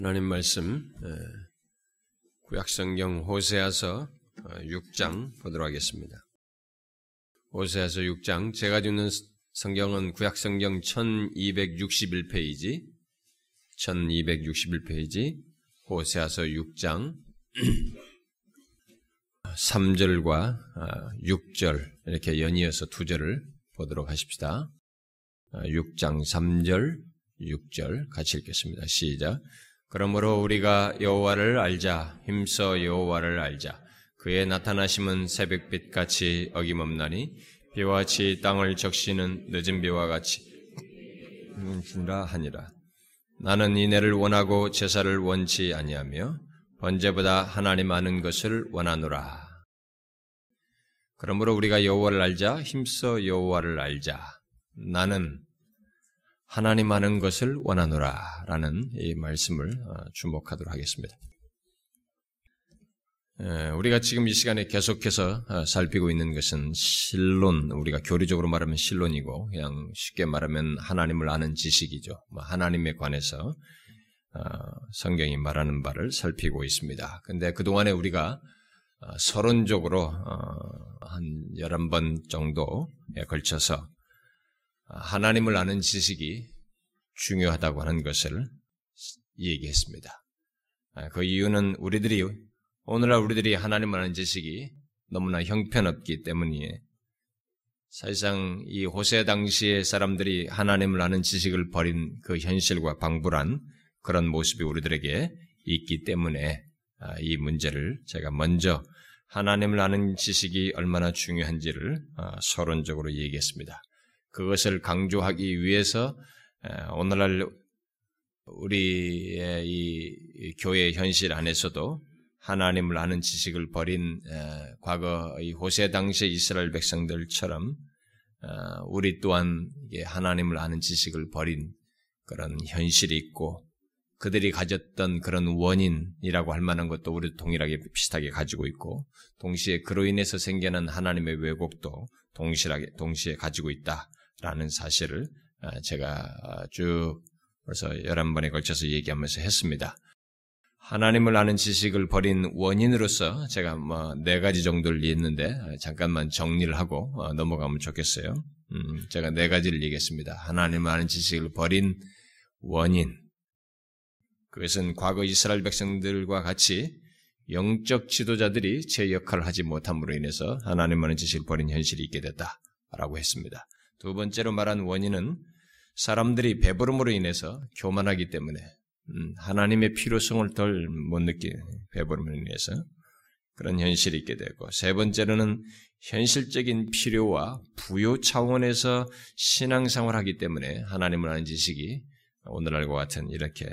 하나님 말씀 구약성경 호세아서 6장 보도록 하겠습니다. 호세아서 6장 제가 주는 성경은 구약성경 1261페이지 1261페이지 호세아서 6장 3절과 6절 이렇게 연이어서 두 절을 보도록 하십시다. 6장 3절 6절 같이 읽겠습니다. 시작. 그러므로 우리가 여호와를 알자. 힘써 여호와를 알자. 그의 나타나심은 새벽빛같이 어김없나니 비와 같이 땅을 적시는 늦은 비와 같이 멈춘다 하니라. 나는 이내를 원하고 제사를 원치 아니하며 번제보다 하나님 아는 것을 원하노라. 그러므로 우리가 여호와를 알자. 힘써 여호와를 알자. 나는 하나님 아는 것을 원하노라 라는 이 말씀을 주목하도록 하겠습니다. 우리가 지금 이 시간에 계속해서 살피고 있는 것은 신론, 우리가 교리적으로 말하면 신론이고 그냥 쉽게 말하면 하나님을 아는 지식이죠. 하나님에 관해서 성경이 말하는 바를 살피고 있습니다. 근데 그동안에 우리가 서론적으로 한 11번 정도에 걸쳐서 하나님을 아는 지식이 중요하다고 하는 것을 얘기했습니다. 그 이유는 오늘날 우리들이 하나님을 아는 지식이 너무나 형편없기 때문이에 사실상 이 호세 당시의 사람들이 하나님을 아는 지식을 버린 그 현실과 방불한 그런 모습이 우리들에게 있기 때문에 이 문제를 제가 먼저 하나님을 아는 지식이 얼마나 중요한지를 서론적으로 얘기했습니다. 그것을 강조하기 위해서 오늘날 우리의 이 교회의 현실 안에서도 하나님을 아는 지식을 버린 과거 이 호세 당시의 이스라엘 백성들처럼 우리 또한 하나님을 아는 지식을 버린 그런 현실이 있고 그들이 가졌던 그런 원인이라고 할 만한 것도 우리도 동일하게 비슷하게 가지고 있고 동시에 그로 인해서 생겨난 하나님의 왜곡도 동시에 가지고 있다. 라는 사실을 제가 쭉 벌써 11번에 걸쳐서 얘기하면서 했습니다. 하나님을 아는 지식을 버린 원인으로서 제가 4가지 정도를 얘기했는데 잠깐만 정리를 하고 넘어가면 좋겠어요. 제가 4가지를 얘기했습니다. 하나님을 아는 지식을 버린 원인. 그것은 과거 이스라엘 백성들과 같이 영적 지도자들이 제 역할을 하지 못함으로 인해서 하나님을 아는 지식을 버린 현실이 있게 됐다라고 했습니다. 두 번째로 말한 원인은 사람들이 배부름으로 인해서 교만하기 때문에 하나님의 필요성을 덜 못 느끼는 배부름으로 인해서 그런 현실이 있게 되고 세 번째로는 현실적인 필요와 부요 차원에서 신앙생활하기 때문에 하나님을 아는 지식이 오늘날과 같은 이렇게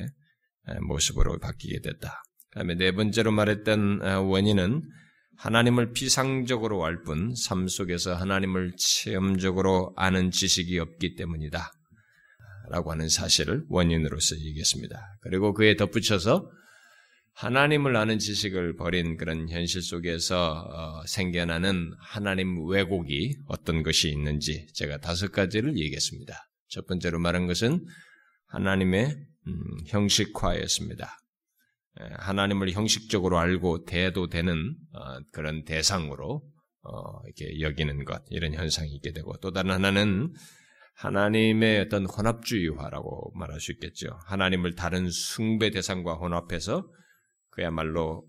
모습으로 바뀌게 됐다. 그 다음에 네 번째로 말했던 원인은 하나님을 피상적으로 알 뿐 삶 속에서 하나님을 체험적으로 아는 지식이 없기 때문이다 라고 하는 사실을 원인으로서 얘기했습니다. 그리고 그에 덧붙여서 하나님을 아는 지식을 버린 그런 현실 속에서 생겨나는 하나님 왜곡이 어떤 것이 있는지 제가 5가지를 얘기했습니다. 첫 번째로 말한 것은 하나님의 형식화였습니다. 하나님을 형식적으로 알고 대도 되는 그런 대상으로 이렇게 여기는 것, 이런 현상이 있게 되고 또 다른 하나는 하나님의 어떤 혼합주의화라고 말할 수 있겠죠. 하나님을 다른 숭배 대상과 혼합해서 그야말로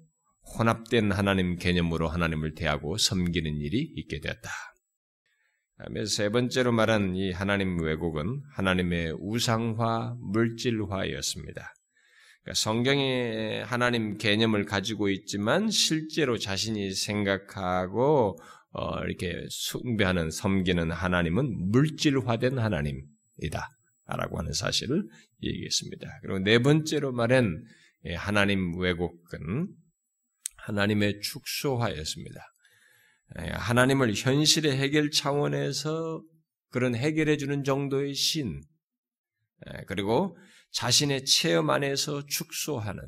혼합된 하나님 개념으로 하나님을 대하고 섬기는 일이 있게 되었다. 그다음에 세 번째로 말한 이 하나님 왜곡은 하나님의 우상화, 물질화였습니다. 그러니까 성경에 하나님 개념을 가지고 있지만 실제로 자신이 생각하고 이렇게 숭배하는, 섬기는 하나님은 물질화된 하나님이다라고 하는 사실을 얘기했습니다. 그리고 네 번째로 말한 하나님 왜곡은 하나님의 축소화였습니다. 하나님을 현실의 해결 차원에서 그런 해결해주는 정도의 신, 그리고 자신의 체험 안에서 축소하는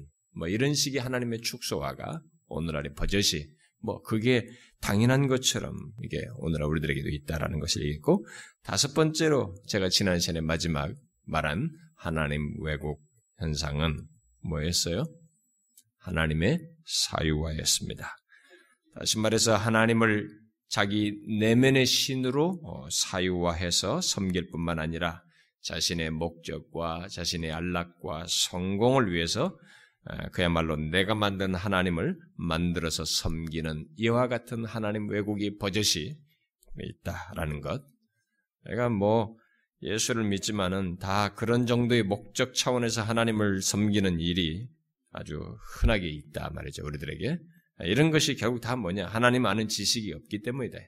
이런 식의 하나님의 축소화가 오늘날의 버젓이 그게 당연한 것처럼 이게 오늘날 우리들에게도 있다라는 것을 얘기했고 5번째로 제가 지난 시간에 마지막 말한 하나님 왜곡 현상은 뭐였어요? 하나님의 사유화였습니다. 다시 말해서 하나님을 자기 내면의 신으로 사유화해서 섬길 뿐만 아니라 자신의 목적과 자신의 안락과 성공을 위해서 그야말로 내가 만든 하나님을 만들어서 섬기는 이와 같은 하나님 왜곡이 버젓이 있다라는 것. 내가 뭐 예수를 믿지만은 다 그런 정도의 목적 차원에서 하나님을 섬기는 일이 아주 흔하게 있다 말이죠. 우리들에게. 이런 것이 결국 다 뭐냐? 하나님 아는 지식이 없기 때문이다.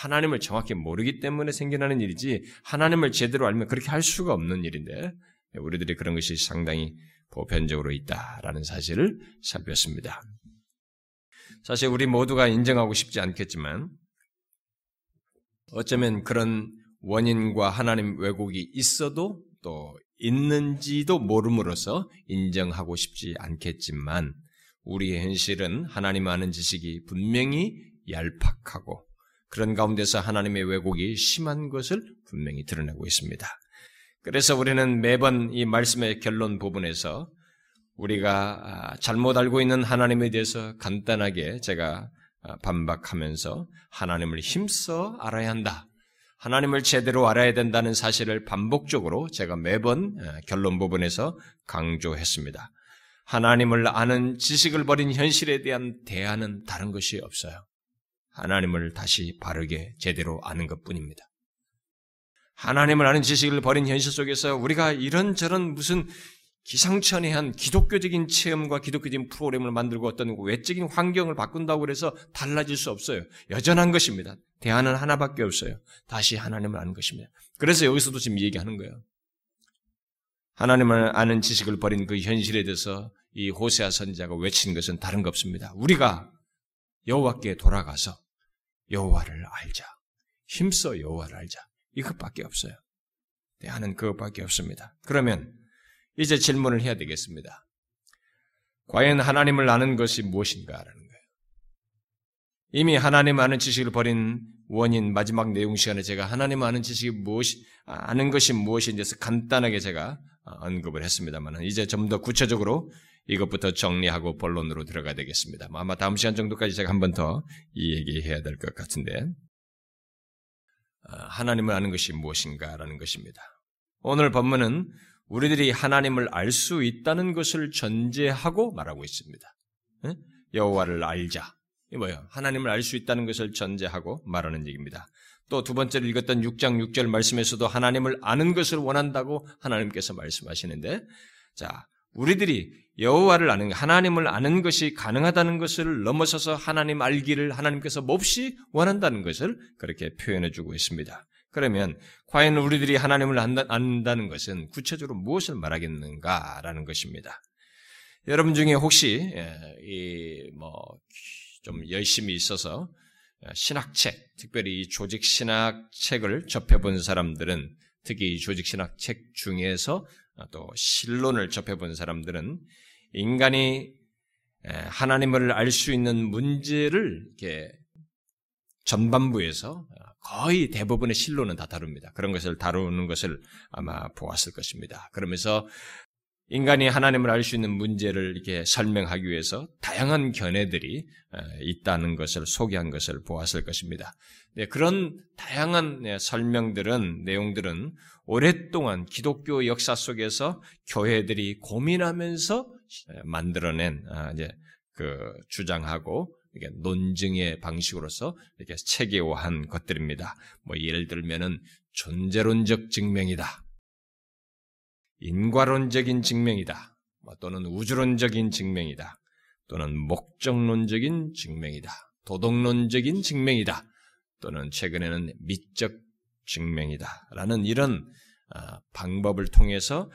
하나님을 정확히 모르기 때문에 생겨나는 일이지 하나님을 제대로 알면 그렇게 할 수가 없는 일인데 우리들이 그런 것이 상당히 보편적으로 있다라는 사실을 살폈습니다. 사실 우리 모두가 인정하고 싶지 않겠지만 어쩌면 그런 원인과 하나님 왜곡이 있어도 또 있는지도 모름으로써 인정하고 싶지 않겠지만 우리의 현실은 하나님 아는 지식이 분명히 얄팍하고 그런 가운데서 하나님의 왜곡이 심한 것을 분명히 드러내고 있습니다. 그래서 우리는 매번 이 말씀의 결론 부분에서 우리가 잘못 알고 있는 하나님에 대해서 간단하게 제가 반박하면서 하나님을 힘써 알아야 한다. 하나님을 제대로 알아야 된다는 사실을 반복적으로 제가 매번 결론 부분에서 강조했습니다. 하나님을 아는 지식을 버린 현실에 대한 대안은 다른 것이 없어요. 하나님을 다시 바르게 제대로 아는 것뿐입니다. 하나님을 아는 지식을 버린 현실 속에서 우리가 이런저런 무슨 기상천외한 기독교적인 체험과 기독교적인 프로그램을 만들고 어떤 외적인 환경을 바꾼다고 해서 달라질 수 없어요. 여전한 것입니다. 대안은 하나밖에 없어요. 다시 하나님을 아는 것입니다. 그래서 여기서도 지금 얘기하는 거예요. 하나님을 아는 지식을 버린 그 현실에 대해서 이 호세아 선지자가 외친 것은 다른 것 없습니다. 우리가 여호와께 돌아가서 여호와를 알자. 힘써 여호와를 알자. 이것밖에 없어요. 대안은 그것밖에 없습니다. 그러면 이제 질문을 해야 되겠습니다. 과연 하나님을 아는 것이 무엇인가라는 거예요. 이미 하나님 아는 지식을 버린 원인 마지막 내용 시간에 제가 하나님 아는 지식이 무엇이 아는 것이 무엇인지에서 간단하게 제가 언급을 했습니다만 이제 좀 더 구체적으로 이것부터 정리하고 본론으로 들어가야 되겠습니다. 아마 다음 시간 정도까지 제가 한 번 더 이 얘기해야 될 것 같은데 하나님을 아는 것이 무엇인가라는 것입니다. 오늘 본문은 우리들이 하나님을 알 수 있다는 것을 전제하고 말하고 있습니다. 여호와를 알자. 이 뭐예요? 하나님을 알 수 있다는 것을 전제하고 말하는 얘기입니다. 또 두 번째로 읽었던 6장 6절 말씀에서도 하나님을 아는 것을 원한다고 하나님께서 말씀하시는데 자, 우리들이 여호와를 아는 하나님을 아는 것이 가능하다는 것을 넘어서서 하나님 알기를 하나님께서 몹시 원한다는 것을 그렇게 표현해 주고 있습니다. 그러면 과연 우리들이 하나님을 안다는 것은 구체적으로 무엇을 말하겠는가라는 것입니다. 여러분 중에 혹시 좀 열심히 있어서 신학책, 특별히 이 조직신학책을 접해본 사람들은 특히 이 조직신학책 중에서 또 신론을 접해본 사람들은 인간이 하나님을 알 수 있는 문제를 이렇게 전반부에서 거의 대부분의 신론은 다 다룹니다. 그런 것을 다루는 것을 아마 보았을 것입니다. 그러면서 인간이 하나님을 알 수 있는 문제를 이렇게 설명하기 위해서 다양한 견해들이 있다는 것을 소개한 것을 보았을 것입니다. 그런 다양한 설명들은, 내용들은 오랫동안 기독교 역사 속에서 교회들이 고민하면서 만들어낸 주장하고 논증의 방식으로서 이렇게 체계화한 것들입니다. 뭐 예를 들면은 존재론적 증명이다, 인과론적인 증명이다, 또는 우주론적인 증명이다, 또는 목적론적인 증명이다, 도덕론적인 증명이다, 또는 최근에는 미적 증명이다라는 이런 방법을 통해서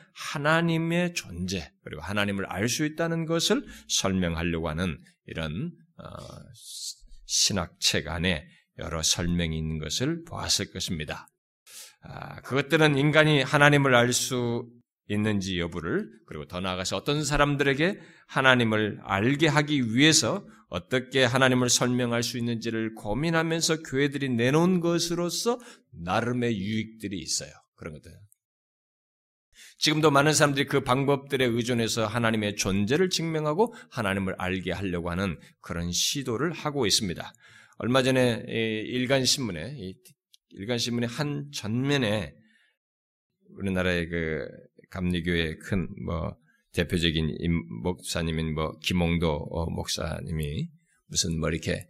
하나님의 존재 그리고 하나님을 알 수 있다는 것을 설명하려고 하는 이런 신학책 안에 여러 설명이 있는 것을 보았을 것입니다. 그것들은 인간이 하나님을 알 수 있는지 여부를 그리고 더 나아가서 어떤 사람들에게 하나님을 알게 하기 위해서 어떻게 하나님을 설명할 수 있는지를 고민하면서 교회들이 내놓은 것으로서 나름의 유익들이 있어요. 그런 것들. 지금도 많은 사람들이 그 방법들에 의존해서 하나님의 존재를 증명하고 하나님을 알게 하려고 하는 그런 시도를 하고 있습니다. 얼마 전에 일간신문의 한 전면에 우리나라의 그 감리교회의 큰 뭐 대표적인 목사님인 뭐 김홍도 목사님이 무슨 뭐 이렇게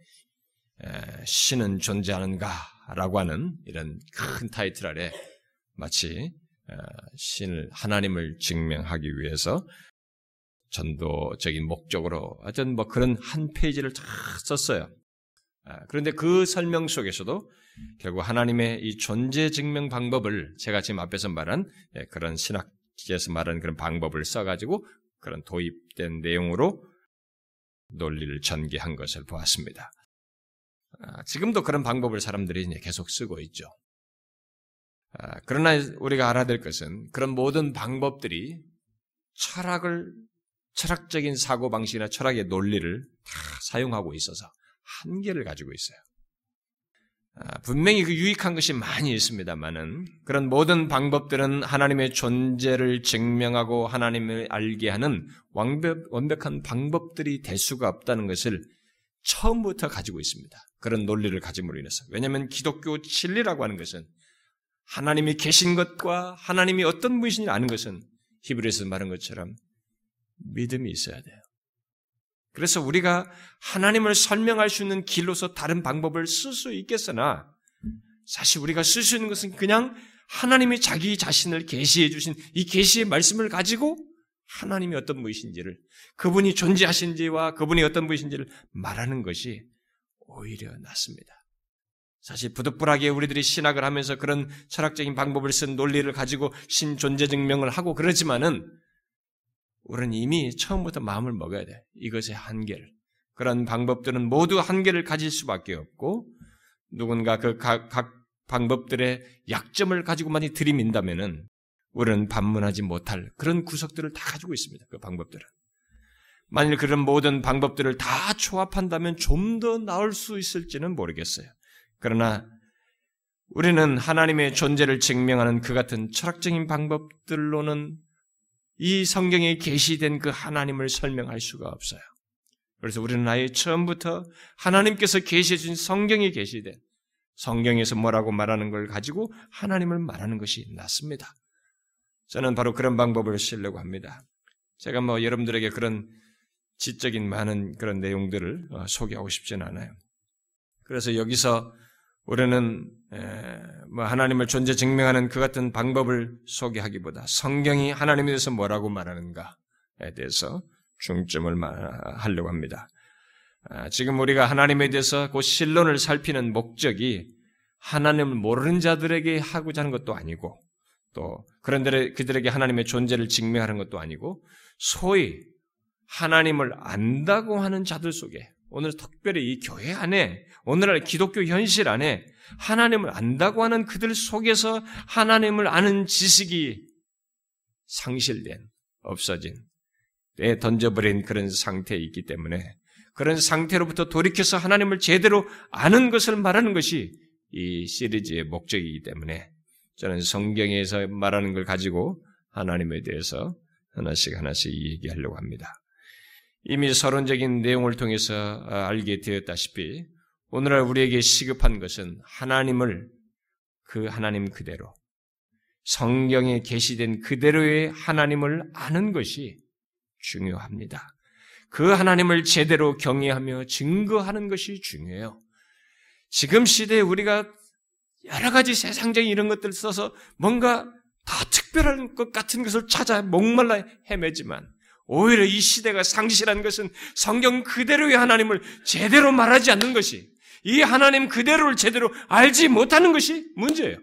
신은 존재하는가라고 하는 이런 큰 타이틀 아래 마치 신을 하나님을 증명하기 위해서 전도적인 목적으로 하여튼 뭐 그런 한 페이지를 다 썼어요. 그런데 그 설명 속에서도 결국 하나님의 이 존재 증명 방법을 제가 지금 앞에서 말한 그런 신학에서 말하는 그런 방법을 써가지고 그런 도입된 내용으로 논리를 전개한 것을 보았습니다. 지금도 그런 방법을 사람들이 계속 쓰고 있죠. 그러나 우리가 알아야 될 것은 그런 모든 방법들이 철학적인 사고방식이나 철학의 논리를 다 사용하고 있어서 한계를 가지고 있어요. 분명히 그 유익한 것이 많이 있습니다만은 그런 모든 방법들은 하나님의 존재를 증명하고 하나님을 알게 하는 완벽한 방법들이 될 수가 없다는 것을 처음부터 가지고 있습니다. 그런 논리를 가짐으로 인해서. 왜냐하면 기독교 진리라고 하는 것은 하나님이 계신 것과 하나님이 어떤 분이신지 아는 것은 히브리서 말한 것처럼 믿음이 있어야 돼요. 그래서 우리가 하나님을 설명할 수 있는 길로서 다른 방법을 쓸 수 있겠으나 사실 우리가 쓸 수 있는 것은 그냥 하나님이 자기 자신을 계시해 주신 이 계시의 말씀을 가지고 하나님이 어떤 분이신지를 그분이 존재하신지와 그분이 어떤 분이신지를 말하는 것이 오히려 낫습니다. 사실 부득불하게 우리들이 신학을 하면서 그런 철학적인 방법을 쓴 논리를 가지고 신존재 증명을 하고 그러지만은 우리는 이미 처음부터 마음을 먹어야 돼. 이것의 한계를. 그런 방법들은 모두 한계를 가질 수밖에 없고 누군가 그 각 방법들의 약점을 가지고만 들이민다면은 우리는 반문하지 못할 그런 구석들을 다 가지고 있습니다. 그 방법들은. 만일 그런 모든 방법들을 다 조합한다면 좀 더 나을 수 있을지는 모르겠어요. 그러나 우리는 하나님의 존재를 증명하는 그 같은 철학적인 방법들로는 이 성경에 계시된 그 하나님을 설명할 수가 없어요. 그래서 우리는 아예 처음부터 하나님께서 계시해 주신 성경에 계시된 성경에서 뭐라고 말하는 걸 가지고 하나님을 말하는 것이 낫습니다. 저는 바로 그런 방법을 쓰려고 합니다. 제가 뭐 여러분들에게 그런 지적인 많은 그런 내용들을 소개하고 싶지는 않아요. 그래서 여기서 우리는 하나님을 존재 증명하는 그 같은 방법을 소개하기보다 성경이 하나님에 대해서 뭐라고 말하는가에 대해서 중점을 하려고 합니다. 지금 우리가 하나님에 대해서 그 신론을 살피는 목적이 하나님을 모르는 자들에게 하고자 하는 것도 아니고 또 그런데 그들에게 하나님의 존재를 증명하는 것도 아니고 소위 하나님을 안다고 하는 자들 속에 오늘 특별히 이 교회 안에 오늘날 기독교 현실 안에 하나님을 안다고 하는 그들 속에서 하나님을 아는 지식이 상실된, 없어진, 던져버린 그런 상태에 있기 때문에 그런 상태로부터 돌이켜서 하나님을 제대로 아는 것을 말하는 것이 이 시리즈의 목적이기 때문에 저는 성경에서 말하는 걸 가지고 하나님에 대해서 하나씩 얘기하려고 합니다. 이미 서론적인 내용을 통해서 알게 되었다시피 오늘날 우리에게 시급한 것은 하나님을 그 하나님 그대로 성경에 계시된 그대로의 하나님을 아는 것이 중요합니다. 그 하나님을 제대로 경외하며 증거하는 것이 중요해요. 지금 시대에 우리가 여러 가지 세상적인 이런 것들을 써서 뭔가 다 특별한 것 같은 것을 찾아 목말라 헤매지만 오히려 이 시대가 상실한 것은 성경 그대로의 하나님을 제대로 말하지 않는 것이 이 하나님 그대로를 제대로 알지 못하는 것이 문제예요.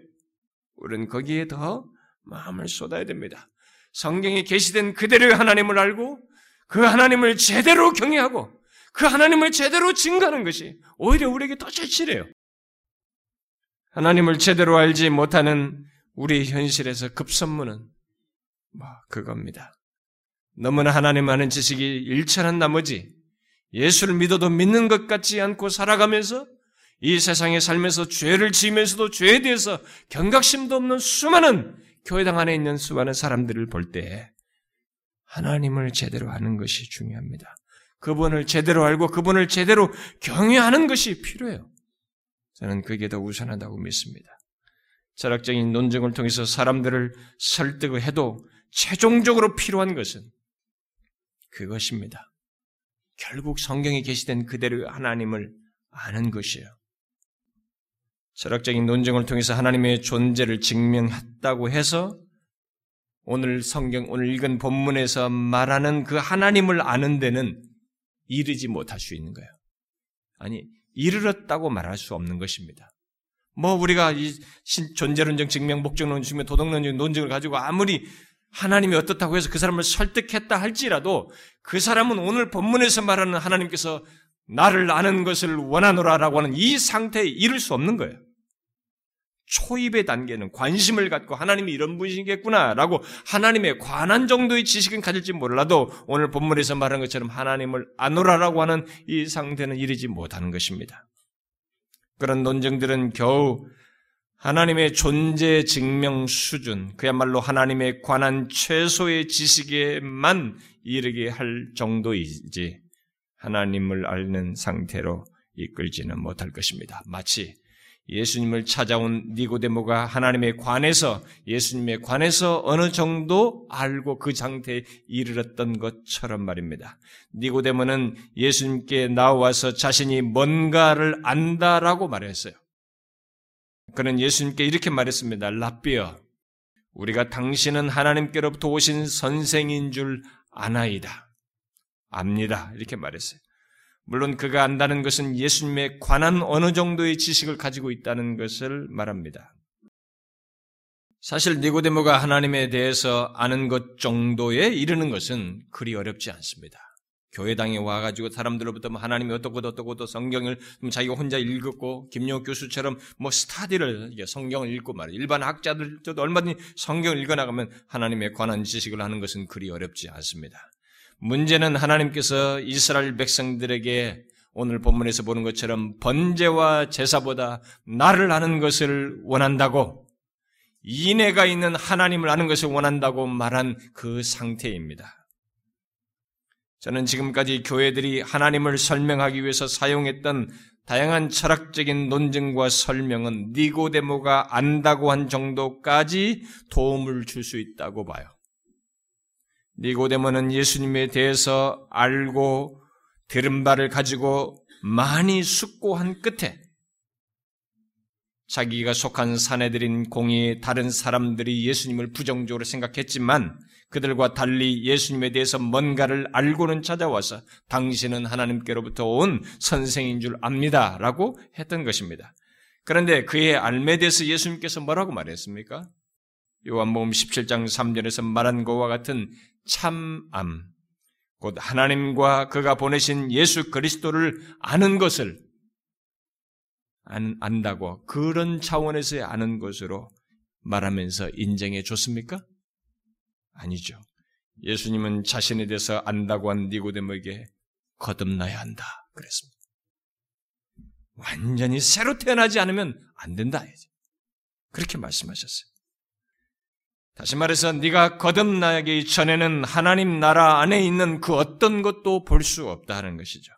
우리는 거기에 더 마음을 쏟아야 됩니다. 성경에 계시된 그대로의 하나님을 알고 그 하나님을 제대로 경외하고 그 하나님을 제대로 증거하는 것이 오히려 우리에게 더 절실해요. 하나님을 제대로 알지 못하는 우리 현실에서 급선무는 그겁니다. 너무나 하나님 아는 지식이 일천한 나머지 예수를 믿어도 믿는 것 같지 않고 살아가면서 이 세상에 살면서 죄를 지으면서도 죄에 대해서 경각심도 없는 수많은 교회당 안에 있는 수많은 사람들을 볼 때 하나님을 제대로 아는 것이 중요합니다. 그분을 제대로 알고 그분을 제대로 경외하는 것이 필요해요. 저는 그게 더 우선하다고 믿습니다. 철학적인 논증을 통해서 사람들을 설득해도 최종적으로 필요한 것은 그것입니다. 결국 성경에 계시된 그대로 하나님을 아는 것이에요. 철학적인 논증을 통해서 하나님의 존재를 증명했다고 해서 오늘 읽은 본문에서 말하는 그 하나님을 아는 데는 이르지 못할 수 있는 거예요. 아니, 이르렀다고 말할 수 없는 것입니다. 우리가 이 존재론적 증명, 목적론 증명, 도덕론적 논증을 가지고 아무리 하나님이 어떻다고 해서 그 사람을 설득했다 할지라도 그 사람은 오늘 본문에서 말하는 하나님께서 나를 아는 것을 원하노라라고 하는 이 상태에 이를 수 없는 거예요. 초입의 단계는 관심을 갖고 하나님이 이런 분이시겠구나라고 하나님에 관한 정도의 지식은 가질지 몰라도 오늘 본문에서 말한 것처럼 하나님을 아노라라고 하는 이 상태는 이르지 못하는 것입니다. 그런 논증들은 겨우 하나님의 존재 증명 수준, 그야말로 하나님에 관한 최소의 지식에만 이르게 할 정도이지 하나님을 아는 상태로 이끌지는 못할 것입니다. 마치 예수님을 찾아온 니고데모가 예수님에 관해서 어느 정도 알고 그 상태에 이르렀던 것처럼 말입니다. 니고데모는 예수님께 나와서 자신이 뭔가를 안다라고 말했어요. 그는 예수님께 이렇게 말했습니다. 랍비여, 우리가 당신은 하나님께로부터 오신 선생인 줄 아나이다. 압니다. 이렇게 말했어요. 물론 그가 안다는 것은 예수님에 관한 어느 정도의 지식을 가지고 있다는 것을 말합니다. 사실 니고데모가 하나님에 대해서 아는 것 정도에 이르는 것은 그리 어렵지 않습니다. 교회당에 와가지고 사람들로부터 하나님이 어떻고 또 성경을 자기가 혼자 읽었고 김용옥 교수처럼 스타디를 성경을 읽고 말이에요. 일반 학자들도 얼마든지 성경을 읽어나가면 하나님에 관한 지식을 하는 것은 그리 어렵지 않습니다. 문제는 하나님께서 이스라엘 백성들에게 오늘 본문에서 보는 것처럼 번제와 제사보다 나를 아는 것을 원한다고, 인애가 있는 하나님을 아는 것을 원한다고 말한 그 상태입니다. 저는 지금까지 교회들이 하나님을 설명하기 위해서 사용했던 다양한 철학적인 논증과 설명은 니고데모가 안다고 한 정도까지 도움을 줄 수 있다고 봐요. 니고데모는 예수님에 대해서 알고 들은 바를 가지고 많이 숙고한 끝에 자기가 속한 사내들인 공의 다른 사람들이 예수님을 부정적으로 생각했지만 그들과 달리 예수님에 대해서 뭔가를 알고는 찾아와서 당신은 하나님께로부터 온 선생인 줄 압니다 라고 했던 것입니다. 그런데 그의 알매 대해서 예수님께서 뭐라고 말했습니까? 요한복음 17장 3절에서 말한 것과 같은 참암, 곧 하나님과 그가 보내신 예수 그리스도를 아는 것을 안다고, 그런 차원에서의 아는 것으로 말하면서 인정해 줬습니까? 아니죠. 예수님은 자신에 대해서 안다고 한 니고데모에게 거듭나야 한다 그랬습니다. 완전히 새로 태어나지 않으면 안 된다 그렇게 말씀하셨어요. 다시 말해서 네가 거듭나기 전에는 하나님 나라 안에 있는 그 어떤 것도 볼 수 없다는 것이죠.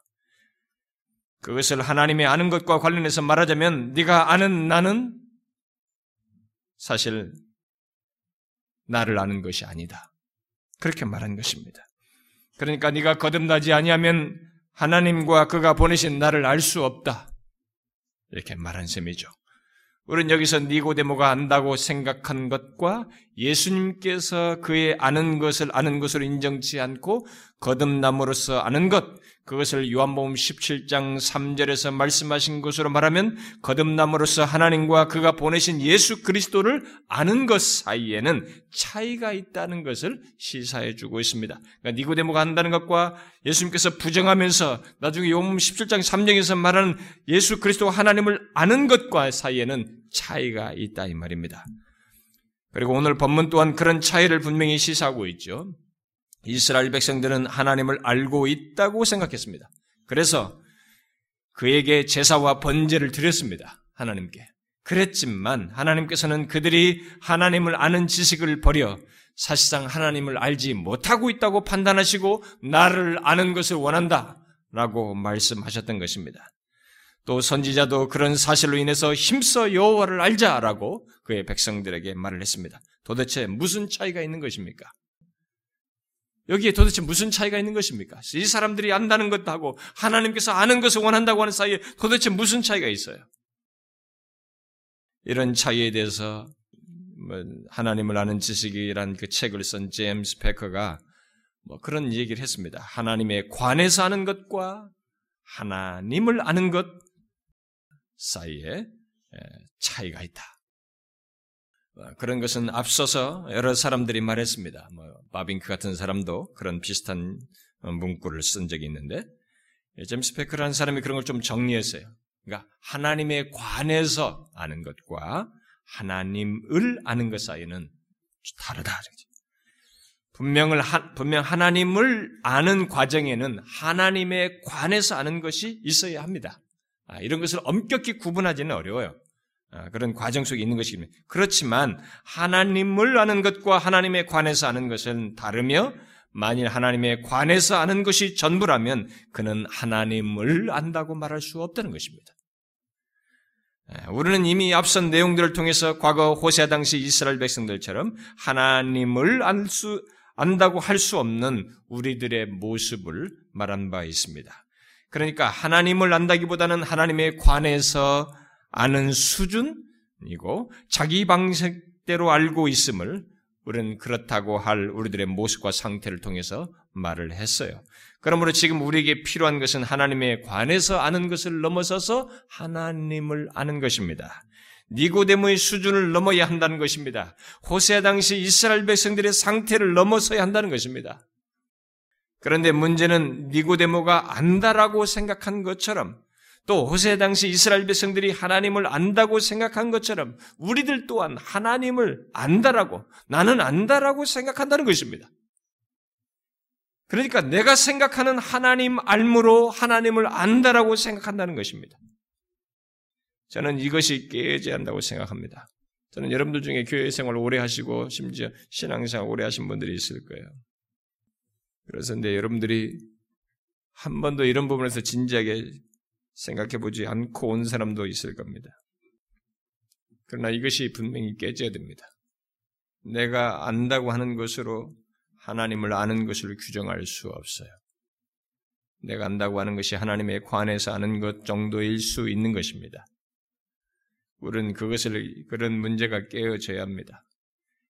그것을 하나님의 아는 것과 관련해서 말하자면 네가 아는 나는 사실 나를 아는 것이 아니다. 그렇게 말한 것입니다. 그러니까 네가 거듭나지 아니하면 하나님과 그가 보내신 나를 알 수 없다. 이렇게 말한 셈이죠. 우리는 여기서 니고데모가 안다고 생각한 것과 예수님께서 그의 아는 것을 아는 것으로 인정치 않고 거듭남으로써 아는 것, 그것을 요한복음 17장 3절에서 말씀하신 것으로 말하면 거듭남으로써 하나님과 그가 보내신 예수 그리스도를 아는 것 사이에는 차이가 있다는 것을 시사해 주고 있습니다. 그러니까 니고데모가 안다는 것과 예수님께서 부정하면서 나중에 요한복음 17장 3절에서 말하는 예수 그리스도 하나님을 아는 것과 사이에는 차이가 있다 이 말입니다. 그리고 오늘 본문 또한 그런 차이를 분명히 시사하고 있죠. 이스라엘 백성들은 하나님을 알고 있다고 생각했습니다. 그래서 그에게 제사와 번제를 드렸습니다. 하나님께. 그랬지만 하나님께서는 그들이 하나님을 아는 지식을 버려 사실상 하나님을 알지 못하고 있다고 판단하시고 나를 아는 것을 원한다라고 말씀하셨던 것입니다. 또 선지자도 그런 사실로 인해서 힘써 여호와를 알자라고 그의 백성들에게 말을 했습니다. 도대체 무슨 차이가 있는 것입니까? 여기에 도대체 무슨 차이가 있는 것입니까? 이 사람들이 안다는 것도 하고 하나님께서 아는 것을 원한다고 하는 사이에 도대체 무슨 차이가 있어요? 이런 차이에 대해서 하나님을 아는 지식이란 그 책을 쓴 제임스 패커가 그런 얘기를 했습니다. 하나님에 관해서 아는 것과 하나님을 아는 것 사이에 차이가 있다. 그런 것은 앞서서 여러 사람들이 말했습니다. 바빙크 같은 사람도 그런 비슷한 문구를 쓴 적이 있는데 제임스 패커라는 사람이 그런 걸 좀 정리했어요. 그러니까 하나님에 관해서 아는 것과 하나님을 아는 것 사이는 다르다. 분명 하나님을 아는 과정에는 하나님에 관해서 아는 것이 있어야 합니다. 이런 것을 엄격히 구분하기는 어려워요. 그런 과정 속에 있는 것이기 때문에. 그렇지만 하나님을 아는 것과 하나님에 관해서 아는 것은 다르며 만일 하나님에 관해서 아는 것이 전부라면 그는 하나님을 안다고 말할 수 없다는 것입니다. 우리는 이미 앞선 내용들을 통해서 과거 호세 당시 이스라엘 백성들처럼 하나님을 안다고 할 수 없는 우리들의 모습을 말한 바 있습니다. 그러니까 하나님을 안다기보다는 하나님에 관해서 아는 수준이고 자기 방식대로 알고 있음을 우리는 그렇다고 할 우리들의 모습과 상태를 통해서 말을 했어요. 그러므로 지금 우리에게 필요한 것은 하나님에 관해서 아는 것을 넘어서서 하나님을 아는 것입니다. 니고데모의 수준을 넘어야 한다는 것입니다. 호세 당시 이스라엘 백성들의 상태를 넘어서야 한다는 것입니다. 그런데 문제는 니고데모가 안다라고 생각한 것처럼 또 호세 당시 이스라엘 백성들이 하나님을 안다고 생각한 것처럼 우리들 또한 하나님을 안다라고 나는 안다라고 생각한다는 것입니다. 그러니까 내가 생각하는 하나님 알므로 하나님을 안다라고 생각한다는 것입니다. 저는 이것이 깨진다고 생각합니다. 저는 여러분들 중에 교회 생활을 오래 하시고 심지어 신앙생활 오래 하신 분들이 있을 거예요. 그래서 근데 여러분들이 한 번도 이런 부분에서 진지하게 생각해보지 않고 온 사람도 있을 겁니다. 그러나 이것이 분명히 깨져야 됩니다. 내가 안다고 하는 것으로 하나님을 아는 것을 규정할 수 없어요. 내가 안다고 하는 것이 하나님에 관해서 아는 것 정도일 수 있는 것입니다. 우리는 그런 문제가 깨어져야 합니다.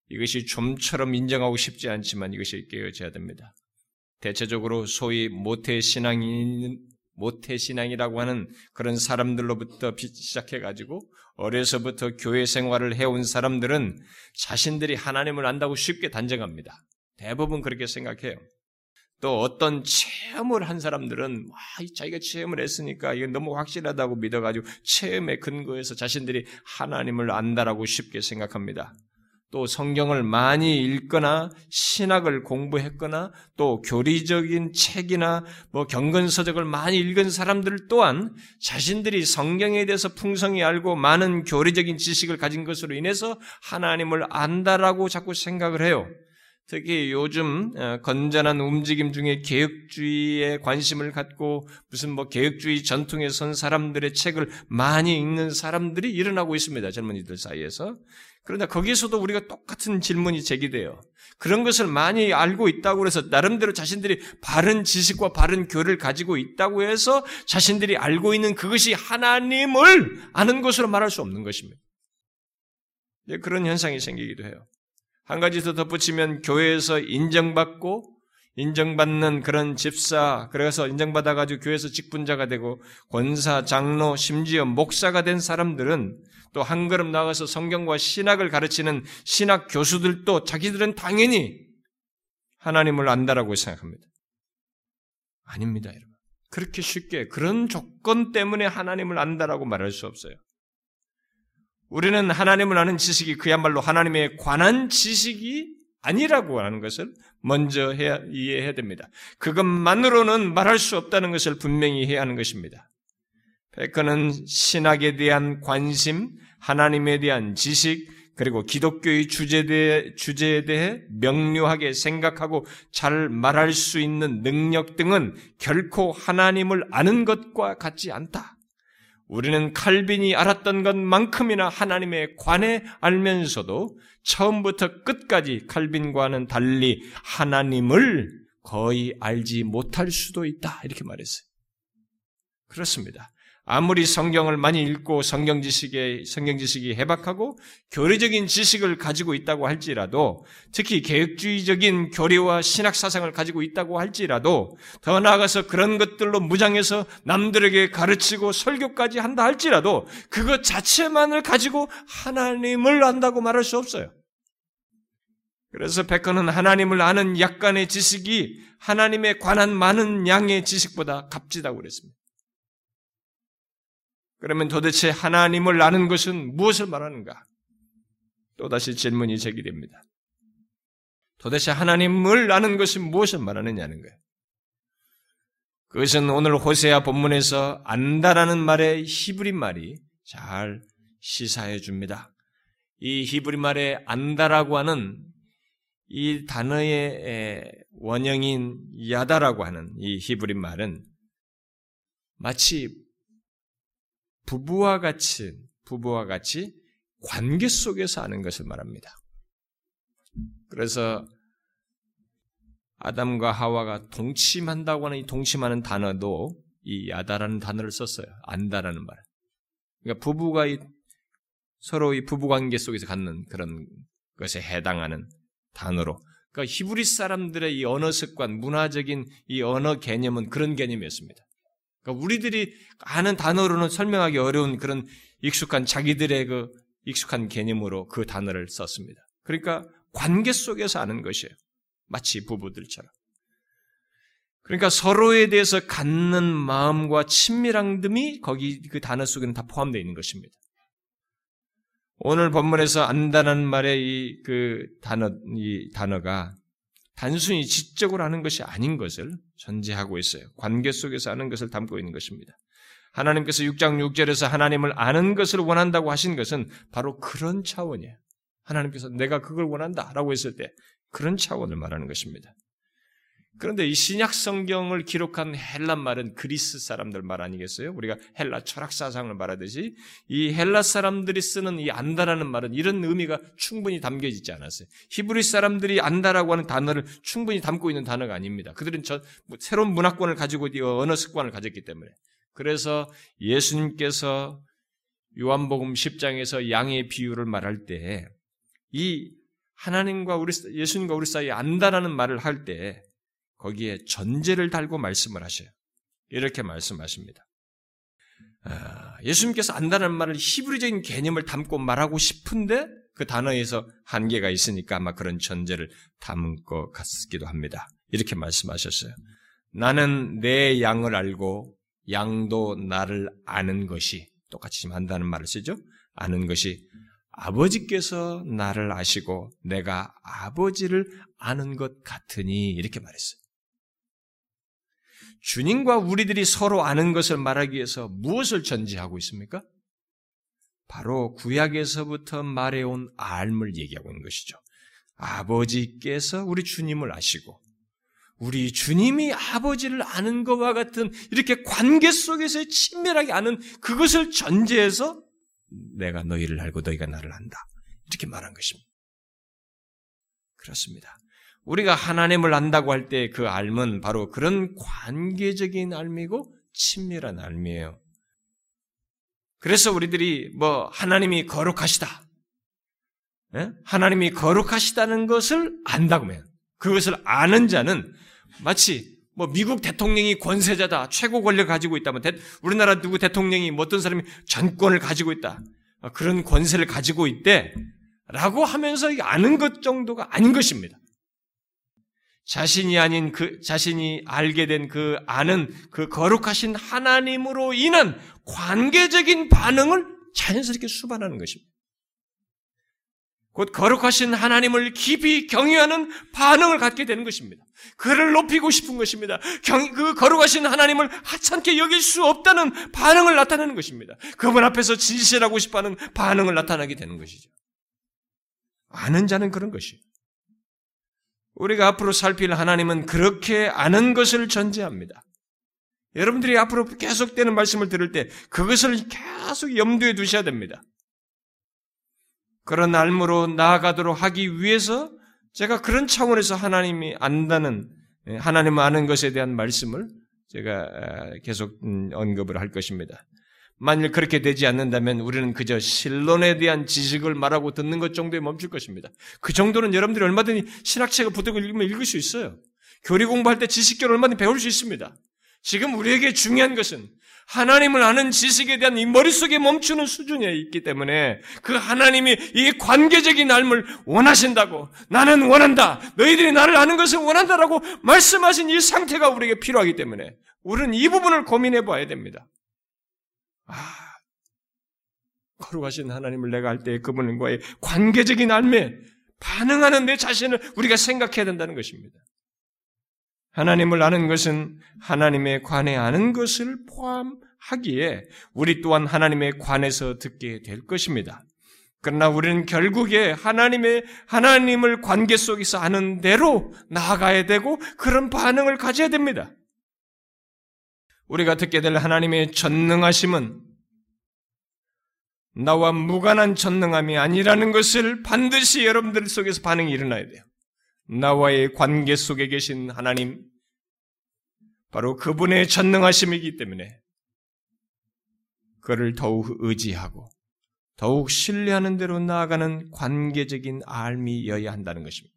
이것이 좀처럼 인정하고 싶지 않지만 이것이 깨어져야 됩니다. 대체적으로 소위 모태신앙이라고 하는 그런 사람들로부터 시작해가지고 어려서부터 교회 생활을 해온 사람들은 자신들이 하나님을 안다고 쉽게 단정합니다. 대부분 그렇게 생각해요. 또 어떤 체험을 한 사람들은 자기가 체험을 했으니까 이건 너무 확실하다고 믿어가지고 체험에 근거해서 자신들이 하나님을 안다라고 쉽게 생각합니다. 또 성경을 많이 읽거나 신학을 공부했거나 또 교리적인 책이나 경건서적을 많이 읽은 사람들 또한 자신들이 성경에 대해서 풍성히 알고 많은 교리적인 지식을 가진 것으로 인해서 하나님을 안다라고 자꾸 생각을 해요. 특히 요즘 건전한 움직임 중에 개혁주의에 관심을 갖고 무슨 개혁주의 전통에 선 사람들의 책을 많이 읽는 사람들이 일어나고 있습니다. 젊은이들 사이에서. 그러나 거기에서도 우리가 똑같은 질문이 제기돼요. 그런 것을 많이 알고 있다고 해서 나름대로 자신들이 바른 지식과 바른 교를 가지고 있다고 해서 자신들이 알고 있는 그것이 하나님을 아는 것으로 말할 수 없는 것입니다. 그런 현상이 생기기도 해요. 한 가지 더 덧붙이면 교회에서 인정받는 그런 집사, 그래서 인정받아가지고 교회에서 직분자가 되고 권사, 장로, 심지어 목사가 된 사람들은 또 한 걸음 나가서 성경과 신학을 가르치는 신학 교수들도 자기들은 당연히 하나님을 안다라고 생각합니다. 아닙니다, 여러분. 그렇게 쉽게 그런 조건 때문에 하나님을 안다라고 말할 수 없어요. 우리는 하나님을 아는 지식이 그야말로 하나님에 관한 지식이 아니라고 하는 것을 먼저 이해해야 됩니다. 그것만으로는 말할 수 없다는 것을 분명히 해야 하는 것입니다. 백커는 신학에 대한 관심, 하나님에 대한 지식, 그리고 기독교의 주제에 대해 명료하게 생각하고 잘 말할 수 있는 능력 등은 결코 하나님을 아는 것과 같지 않다. 우리는 칼빈이 알았던 것만큼이나 하나님에 관해 알면서도 처음부터 끝까지 칼빈과는 달리 하나님을 거의 알지 못할 수도 있다. 이렇게 말했어요. 그렇습니다. 아무리 성경을 많이 읽고 성경 지식이 해박하고 교리적인 지식을 가지고 있다고 할지라도, 특히 개혁주의적인 교리와 신학 사상을 가지고 있다고 할지라도, 더 나아가서 그런 것들로 무장해서 남들에게 가르치고 설교까지 한다 할지라도 그것 자체만을 가지고 하나님을 안다고 말할 수 없어요. 그래서 베커는 하나님을 아는 약간의 지식이 하나님에 관한 많은 양의 지식보다 값지다고 그랬습니다. 그러면 도대체 하나님을 아는 것은 무엇을 말하는가? 또다시 질문이 제기됩니다. 도대체 하나님을 아는 것은 무엇을 말하느냐는 거예요. 그것은 오늘 호세아 본문에서 안다라는 말의 히브리 말이 잘 시사해 줍니다. 이 히브리 말의 안다라고 하는 이 단어의 원형인 야다라고 하는 이 히브리 말은 마치 부부와 같이 관계 속에서 아는 것을 말합니다. 그래서 아담과 하와가 동침한다고 하는 이 동침하는 단어도 이 야다라는 단어를 썼어요. 안다라는 말. 그러니까 부부가 서로 이 부부 관계 속에서 갖는 그런 것에 해당하는 단어로. 그러니까 히브리 사람들의 이 언어 습관, 문화적인 이 언어 개념은 그런 개념이었습니다. 그러니까 우리들이 아는 단어로는 설명하기 어려운 그런 익숙한 자기들의 그 익숙한 개념으로 그 단어를 썼습니다. 그러니까 관계 속에서 아는 것이에요. 마치 부부들처럼. 그러니까 서로에 대해서 갖는 마음과 친밀함이 거기 그 단어 속에는 다 포함되어 있는 것입니다. 오늘 본문에서 안다는 말의 이 단어가 단순히 지적으로 하는 것이 아닌 것을 전제하고 있어요. 관계 속에서 아는 것을 담고 있는 것입니다. 하나님께서 6장 6절에서 하나님을 아는 것을 원한다고 하신 것은 바로 그런 차원이에요. 하나님께서 내가 그걸 원한다라고 했을 때 그런 차원을 말하는 것입니다. 그런데 이 신약 성경을 기록한 헬라 말은 그리스 사람들 말 아니겠어요? 우리가 헬라 철학 사상을 말하듯이 이 헬라 사람들이 쓰는 이 안다라는 말은 이런 의미가 충분히 담겨지지 않았어요. 히브리 사람들이 안다라고 하는 단어를 충분히 담고 있는 단어가 아닙니다. 그들은 새로운 문화권을 가지고 언어 습관을 가졌기 때문에. 그래서 예수님께서 요한복음 10장에서 양의 비유를 말할 때 이 하나님과 예수님과 우리 사이에 안다라는 말을 할 때 거기에 전제를 달고 말씀을 하셔요. 이렇게 말씀하십니다. 예수님께서 안다는 말을 히브리적인 개념을 담고 말하고 싶은데 그 단어에서 한계가 있으니까 아마 그런 전제를 담은 것 같기도 합니다. 이렇게 말씀하셨어요. 나는 내 양을 알고 양도 나를 아는 것이, 똑같이 지금 안다는 말을 쓰죠. 아는 것이 아버지께서 나를 아시고 내가 아버지를 아는 것 같으니, 이렇게 말했어요. 주님과 우리들이 서로 아는 것을 말하기 위해서 무엇을 전제하고 있습니까? 바로 구약에서부터 말해온 알을 얘기하고 있는 것이죠. 아버지께서 우리 주님을 아시고 우리 주님이 아버지를 아는 것과 같은 이렇게 관계 속에서 친밀하게 아는 그것을 전제해서 내가 너희를 알고 너희가 나를 안다. 이렇게 말한 것입니다. 그렇습니다. 우리가 하나님을 안다고 할 때 그 알은 바로 그런 관계적인 알미고 친밀한 알미예요. 그래서 우리들이 하나님이 거룩하시다. 예? 하나님이 거룩하시다는 것을 안다고 해요. 그것을 아는 자는 마치 미국 대통령이 권세자다, 최고 권력을 가지고 있다면, 우리나라 누구 대통령이 어떤 사람이 전권을 가지고 있다, 그런 권세를 가지고 있대라고 하면서 아는 것 정도가 아닌 것입니다. 자신이 아닌 자신이 알게 된 그 아는 그 거룩하신 하나님으로 인한 관계적인 반응을 자연스럽게 수반하는 것입니다. 곧 거룩하신 하나님을 깊이 경외하는 반응을 갖게 되는 것입니다. 그를 높이고 싶은 것입니다. 그 거룩하신 하나님을 하찮게 여길 수 없다는 반응을 나타내는 것입니다. 그분 앞에서 진실하고 싶어하는 반응을 나타나게 되는 것이죠. 아는 자는 그런 것이에요. 우리가 앞으로 살필 하나님은 그렇게 아는 것을 전제합니다. 여러분들이 앞으로 계속되는 말씀을 들을 때 그것을 계속 염두에 두셔야 됩니다. 그런 알므로 나아가도록 하기 위해서 제가 그런 차원에서 하나님이 안다는, 하나님을 아는 것에 대한 말씀을 제가 계속 언급을 할 것입니다. 만일 그렇게 되지 않는다면 우리는 그저 신론에 대한 지식을 말하고 듣는 것 정도에 멈출 것입니다. 그 정도는 여러분들이 얼마든지 신학책을 붙들고 읽으면 읽을 수 있어요. 교리 공부할 때 지식교를 얼마든지 배울 수 있습니다. 지금 우리에게 중요한 것은 하나님을 아는 지식에 대한 이 머릿속에 멈추는 수준에 있기 때문에 그 하나님이 이 관계적인 삶을 원하신다고, 나는 원한다, 너희들이 나를 아는 것을 원한다라고 말씀하신 이 상태가 우리에게 필요하기 때문에 우리는 이 부분을 고민해 봐야 됩니다. 거룩하신 하나님을 내가 알 때 그분과의 관계적인 삶에 반응하는 내 자신을 우리가 생각해야 된다는 것입니다. 하나님을 아는 것은 하나님에 관해 아는 것을 포함하기에 우리 또한 하나님에 관해서 듣게 될 것입니다. 그러나 우리는 결국에 하나님을 관계 속에서 아는 대로 나아가야 되고 그런 반응을 가져야 됩니다. 우리가 듣게 될 하나님의 전능하심은 나와 무관한 전능함이 아니라는 것을 반드시 여러분들 속에서 반응이 일어나야 돼요. 나와의 관계 속에 계신 하나님, 바로 그분의 전능하심이기 때문에 그를 더욱 의지하고 더욱 신뢰하는 대로 나아가는 관계적인 알미여야 한다는 것입니다.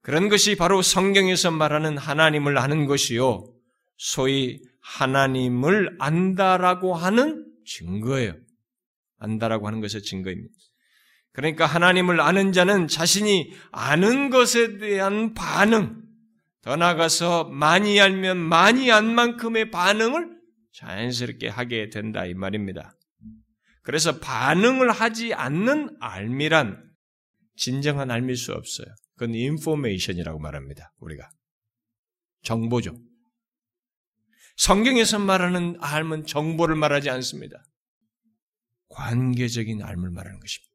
그런 것이 바로 성경에서 말하는 하나님을 아는 것이요, 소위 하나님을 안다라고 하는 증거예요. 안다라고 하는 것의 증거입니다. 그러니까 하나님을 아는 자는 자신이 아는 것에 대한 반응, 더 나아가서 많이 알면 많이 안 만큼의 반응을 자연스럽게 하게 된다 이 말입니다. 그래서 반응을 하지 않는 알미란 진정한 알미일 수 없어요. 그건 인포메이션이라고 말합니다. 우리가 정보죠. 성경에서 말하는 알은 정보를 말하지 않습니다. 관계적인 알을 말하는 것입니다.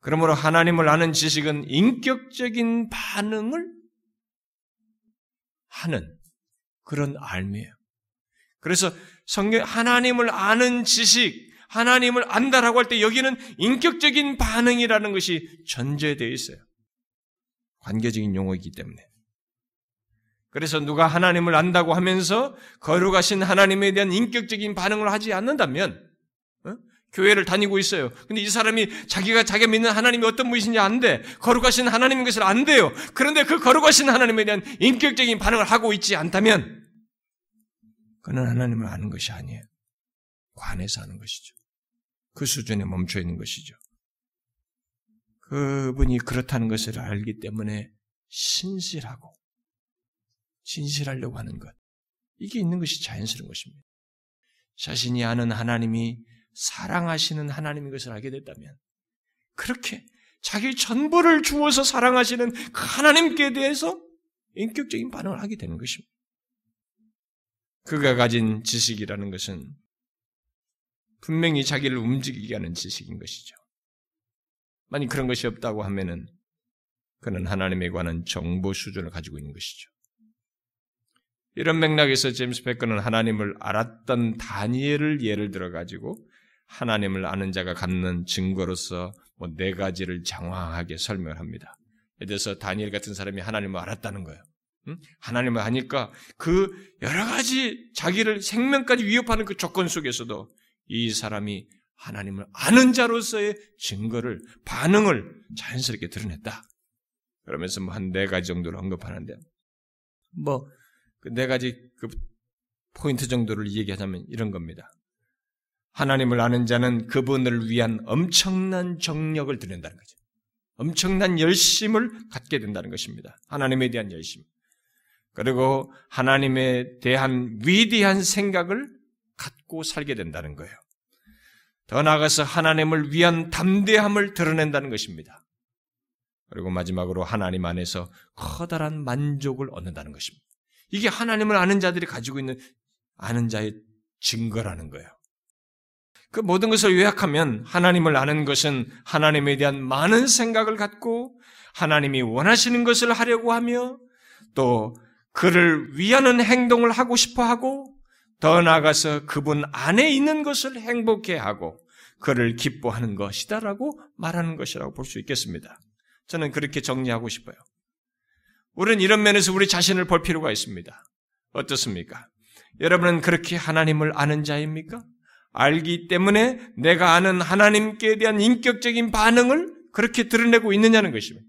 그러므로 하나님을 아는 지식은 인격적인 반응을 하는 그런 알미에요. 그래서 성경 하나님을 아는 지식, 하나님을 안다라고 할 때 여기는 인격적인 반응이라는 것이 전제되어 있어요. 관계적인 용어이기 때문에. 그래서 누가 하나님을 안다고 하면서 거룩하신 하나님에 대한 인격적인 반응을 하지 않는다면, 교회를 다니고 있어요. 근데 이 사람이 자기가 믿는 하나님이 어떤 분이신지 안돼. 거룩하신 하나님인 것을 안돼요. 그런데 그 거룩하신 하나님에 대한 인격적인 반응을 하고 있지 않다면 그는 하나님을 아는 것이 아니에요. 관해서 아는 것이죠. 그 수준에 멈춰 있는 것이죠. 그분이 그렇다는 것을 알기 때문에 신실하고 진실하려고 하는 것, 이게 있는 것이 자연스러운 것입니다. 자신이 아는 하나님이 사랑하시는 하나님인 것을 알게 됐다면 그렇게 자기 전부를 주어서 사랑하시는 그 하나님께 대해서 인격적인 반응을 하게 되는 것입니다. 그가 가진 지식이라는 것은 분명히 자기를 움직이게 하는 지식인 것이죠. 만약 그런 것이 없다고 하면은 그는 하나님에 관한 정보 수준을 가지고 있는 것이죠. 이런 맥락에서 제임스 베커는 하나님을 알았던 다니엘을 예를 들어가지고 하나님을 아는 자가 갖는 증거로서 네 가지를 장황하게 설명을 합니다. 예를 들어서 다니엘 같은 사람이 하나님을 알았다는 거예요. 하나님을 아니까 그 여러 가지 자기를 생명까지 위협하는 그 조건 속에서도 이 사람이 하나님을 아는 자로서의 증거를, 반응을 자연스럽게 드러냈다. 그러면서 한 네 가지 정도를 언급하는데, 그 네 가지 그 포인트 정도를 얘기하자면 이런 겁니다. 하나님을 아는 자는 그분을 위한 엄청난 정력을 드린다는 거죠. 엄청난 열심을 갖게 된다는 것입니다. 하나님에 대한 열심. 그리고 하나님에 대한 위대한 생각을 갖고 살게 된다는 거예요. 더 나아가서 하나님을 위한 담대함을 드러낸다는 것입니다. 그리고 마지막으로 하나님 안에서 커다란 만족을 얻는다는 것입니다. 이게 하나님을 아는 자들이 가지고 있는 아는 자의 증거라는 거예요. 그 모든 것을 요약하면 하나님을 아는 것은 하나님에 대한 많은 생각을 갖고 하나님이 원하시는 것을 하려고 하며 또 그를 위하는 행동을 하고 싶어하고 더 나아가서 그분 안에 있는 것을 행복해하고 그를 기뻐하는 것이다라고 말하는 것이라고 볼 수 있겠습니다. 저는 그렇게 정리하고 싶어요. 우리는 이런 면에서 우리 자신을 볼 필요가 있습니다. 어떻습니까? 여러분은 그렇게 하나님을 아는 자입니까? 알기 때문에 내가 아는 하나님께 대한 인격적인 반응을 그렇게 드러내고 있느냐는 것입니다.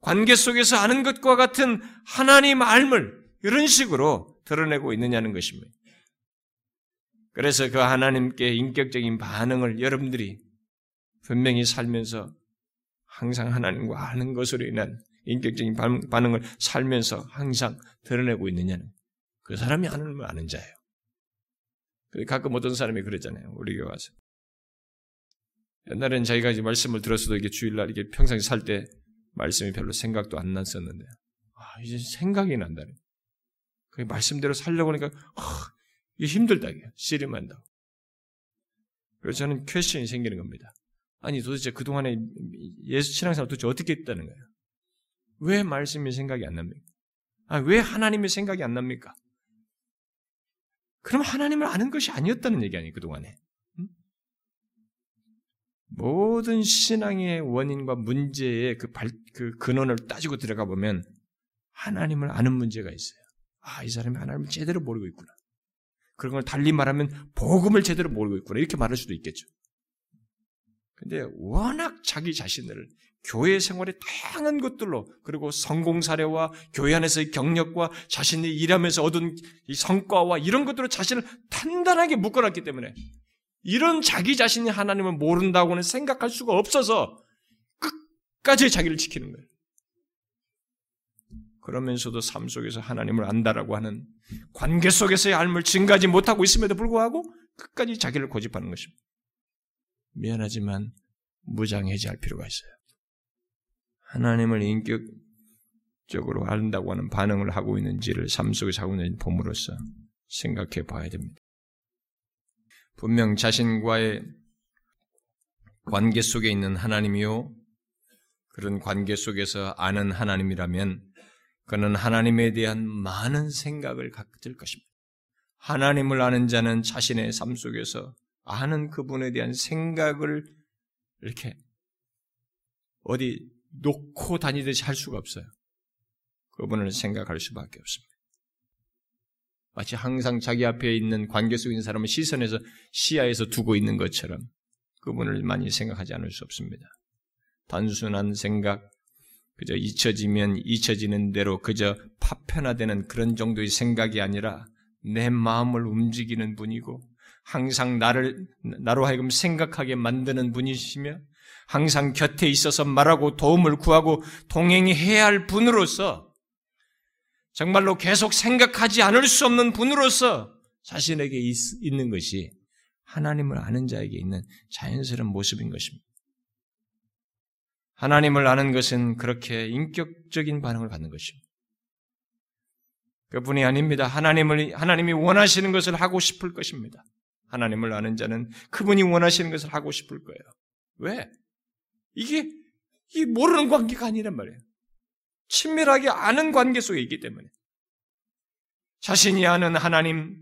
관계 속에서 아는 것과 같은 하나님 알을 이런 식으로 드러내고 있느냐는 것입니다. 그래서 그 하나님께 인격적인 반응을 여러분들이 분명히 살면서 항상 하나님과 아는 것으로 인한 인격적인 반응을 살면서 항상 드러내고 있느냐는 그 사람이 하나님을 아는 자예요. 가끔 어떤 사람이 그랬잖아요. 우리 교회 와서. 옛날에는 자기가 이제 말씀을 들었어도 이게 주일날 이게 평상시 살 때 말씀이 별로 생각도 안 났었는데, 아, 이제 생각이 난다네. 그 말씀대로 살려고 하니까, 이게 힘들다, 이게. 씨름한다고. 그래서 저는 퀘스천이 생기는 겁니다. 아니, 도대체 그동안에 예수 신앙생활 도대체 어떻게 했다는 거예요? 왜 말씀이 생각이 안 납니까? 아, 왜 하나님이 생각이 안 납니까? 그럼 하나님을 아는 것이 아니었다는 얘기 아니에요, 그동안에. 응? 모든 신앙의 원인과 문제의 그 근원을 따지고 들어가 보면 하나님을 아는 문제가 있어요. 아, 이 사람이 하나님을 제대로 모르고 있구나. 그런 걸 달리 말하면 복음을 제대로 모르고 있구나. 이렇게 말할 수도 있겠죠. 근데 워낙 자기 자신을 교회 생활의 다양한 것들로 그리고 성공 사례와 교회 안에서의 경력과 자신이 일하면서 얻은 이 성과와 이런 것들로 자신을 단단하게 묶어놨기 때문에 이런 자기 자신이 하나님을 모른다고는 생각할 수가 없어서 끝까지 자기를 지키는 거예요. 그러면서도 삶 속에서 하나님을 안다라고 하는 관계 속에서의 알을 증가하지 못하고 있음에도 불구하고 끝까지 자기를 고집하는 것입니다. 미안하지만 무장해제할 필요가 있어요. 하나님을 인격적으로 안다고 하는 반응을 하고 있는지를 삶 속에서 하고 있는 봄으로써 생각해 봐야 됩니다. 분명 자신과의 관계 속에 있는 하나님이요 그런 관계 속에서 아는 하나님이라면 그는 하나님에 대한 많은 생각을 가질 것입니다. 하나님을 아는 자는 자신의 삶 속에서 아는 그분에 대한 생각을 이렇게 어디 놓고 다니듯이 할 수가 없어요. 그분을 생각할 수밖에 없습니다. 마치 항상 자기 앞에 있는 관계 속에 있는 사람을 시선에서 시야에서 두고 있는 것처럼 그분을 많이 생각하지 않을 수 없습니다. 단순한 생각, 그저 잊혀지면 잊혀지는 대로 그저 파편화되는 그런 정도의 생각이 아니라 내 마음을 움직이는 분이고 항상 나로 하여금 생각하게 만드는 분이시며 항상 곁에 있어서 말하고 도움을 구하고 동행해야 할 분으로서 정말로 계속 생각하지 않을 수 없는 분으로서 자신에게 있는 것이 하나님을 아는 자에게 있는 자연스러운 모습인 것입니다. 하나님을 아는 것은 그렇게 인격적인 반응을 갖는 것입니다. 그뿐이 아닙니다. 하나님이 원하시는 것을 하고 싶을 것입니다. 하나님을 아는 자는 그분이 원하시는 것을 하고 싶을 거예요. 왜? 이게 모르는 관계가 아니란 말이에요. 친밀하게 아는 관계 속에 있기 때문에. 자신이 아는 하나님,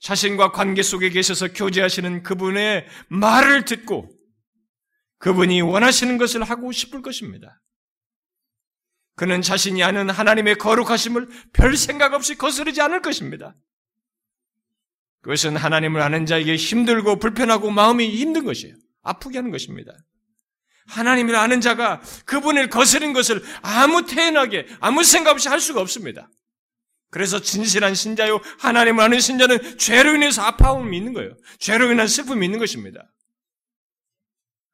자신과 관계 속에 계셔서 교제하시는 그분의 말을 듣고 그분이 원하시는 것을 하고 싶을 것입니다. 그는 자신이 아는 하나님의 거룩하심을 별 생각 없이 거스르지 않을 것입니다. 그것은 하나님을 아는 자에게 힘들고 불편하고 마음이 힘든 것이에요. 아프게 하는 것입니다. 하나님을 아는 자가 그분을 거스린 것을 아무 태연하게 아무 생각 없이 할 수가 없습니다. 그래서 진실한 신자요 하나님을 아는 신자는 죄로 인해서 아파함이 있는 거예요. 죄로 인한 슬픔이 있는 것입니다.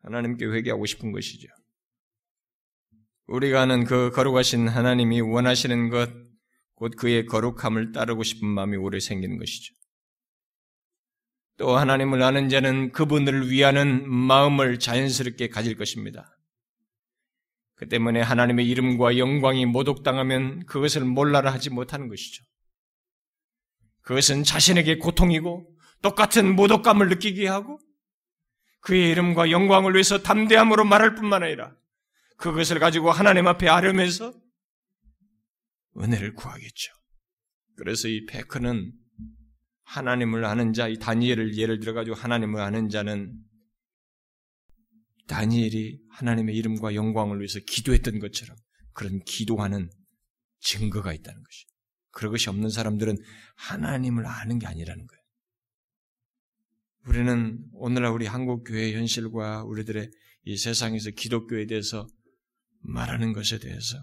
하나님께 회개하고 싶은 것이죠. 우리가 아는 그 거룩하신 하나님이 원하시는 것, 곧 그의 거룩함을 따르고 싶은 마음이 오래 생기는 것이죠. 또 하나님을 아는 자는 그분을 위하는 마음을 자연스럽게 가질 것입니다. 그 때문에 하나님의 이름과 영광이 모독당하면 그것을 몰라라 하지 못하는 것이죠. 그것은 자신에게 고통이고 똑같은 모독감을 느끼게 하고 그의 이름과 영광을 위해서 담대함으로 말할 뿐만 아니라 그것을 가지고 하나님 앞에 아뢰면서 은혜를 구하겠죠. 그래서 이 페크는 하나님을 아는 자, 이 다니엘을 예를 들어가지고 하나님을 아는 자는 다니엘이 하나님의 이름과 영광을 위해서 기도했던 것처럼 그런 기도하는 증거가 있다는 것이죠. 그런 것이 없는 사람들은 하나님을 아는 게 아니라는 거예요. 우리는 오늘날 우리 한국 교회의 현실과 우리들의 이 세상에서 기독교에 대해서 말하는 것에 대해서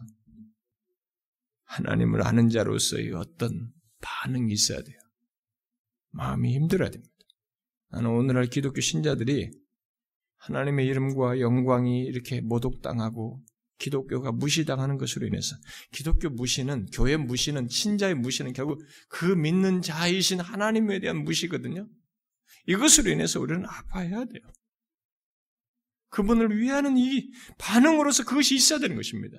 하나님을 아는 자로서의 어떤 반응이 있어야 돼요. 마음이 힘들어야 됩니다. 나는 오늘날 기독교 신자들이 하나님의 이름과 영광이 이렇게 모독당하고 기독교가 무시당하는 것으로 인해서 기독교 무시는, 교회 무시는, 신자의 무시는 결국 그 믿는 자이신 하나님에 대한 무시거든요. 이것으로 인해서 우리는 아파해야 돼요. 그분을 위하는 이 반응으로서 그것이 있어야 되는 것입니다.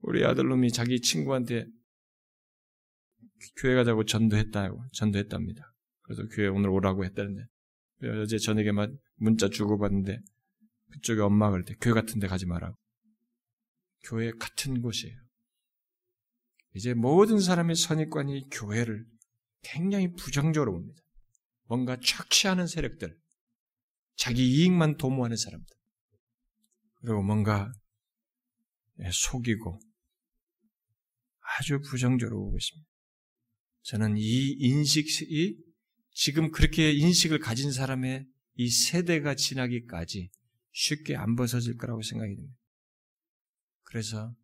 우리 아들놈이 자기 친구한테 교회 가자고 전도했답니다. 그래서 교회 오늘 오라고 했다는데 어제 저녁에 막 문자 주고받는데 그쪽에 엄마가 그랬대. 교회 같은 데 가지 마라고. 교회 같은 곳이에요. 이제 모든 사람의 선입관이 교회를 굉장히 부정적으로 봅니다. 뭔가 착취하는 세력들, 자기 이익만 도모하는 사람들, 그리고 뭔가 속이고 아주 부정적으로 보고 있습니다. 저는 이 인식이 지금 그렇게 인식을 가진 사람의 이 세대가 지나기까지 쉽게 안 벗어질 거라고 생각이 듭니다. 그래서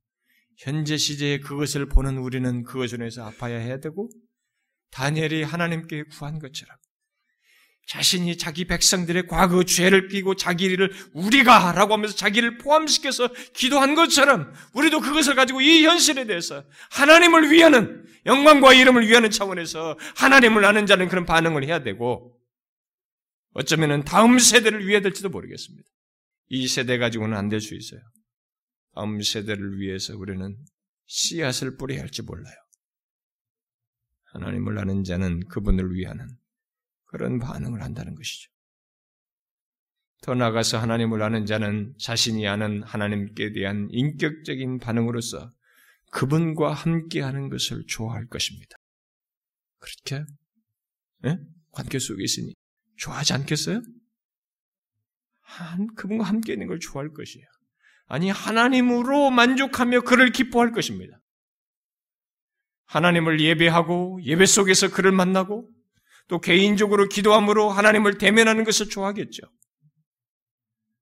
현재 시제에 그것을 보는 우리는 그것을 위해서 아파야 해야 되고 다니엘이 하나님께 구한 것처럼 자신이 자기 백성들의 과거 죄를 끼고 자기를 우리가 라고 하면서 자기를 포함시켜서 기도한 것처럼 우리도 그것을 가지고 이 현실에 대해서 하나님을 위하는 영광과 이름을 위하는 차원에서 하나님을 아는 자는 그런 반응을 해야 되고 어쩌면 다음 세대를 위해야 될지도 모르겠습니다. 이 세대 가지고는 안 될 수 있어요. 다음 세대를 위해서 우리는 씨앗을 뿌려야 할지 몰라요. 하나님을 아는 자는 그분을 위하는 그런 반응을 한다는 것이죠. 더 나아가서 하나님을 아는 자는 자신이 아는 하나님께 대한 인격적인 반응으로서 그분과 함께하는 것을 좋아할 것입니다. 그렇게 관계 속에 있으니 좋아하지 않겠어요? 그분과 함께 있는 걸 좋아할 것이에요. 아니 하나님으로 만족하며 그를 기뻐할 것입니다. 하나님을 예배하고 예배 속에서 그를 만나고 또 개인적으로 기도함으로 하나님을 대면하는 것을 좋아하겠죠.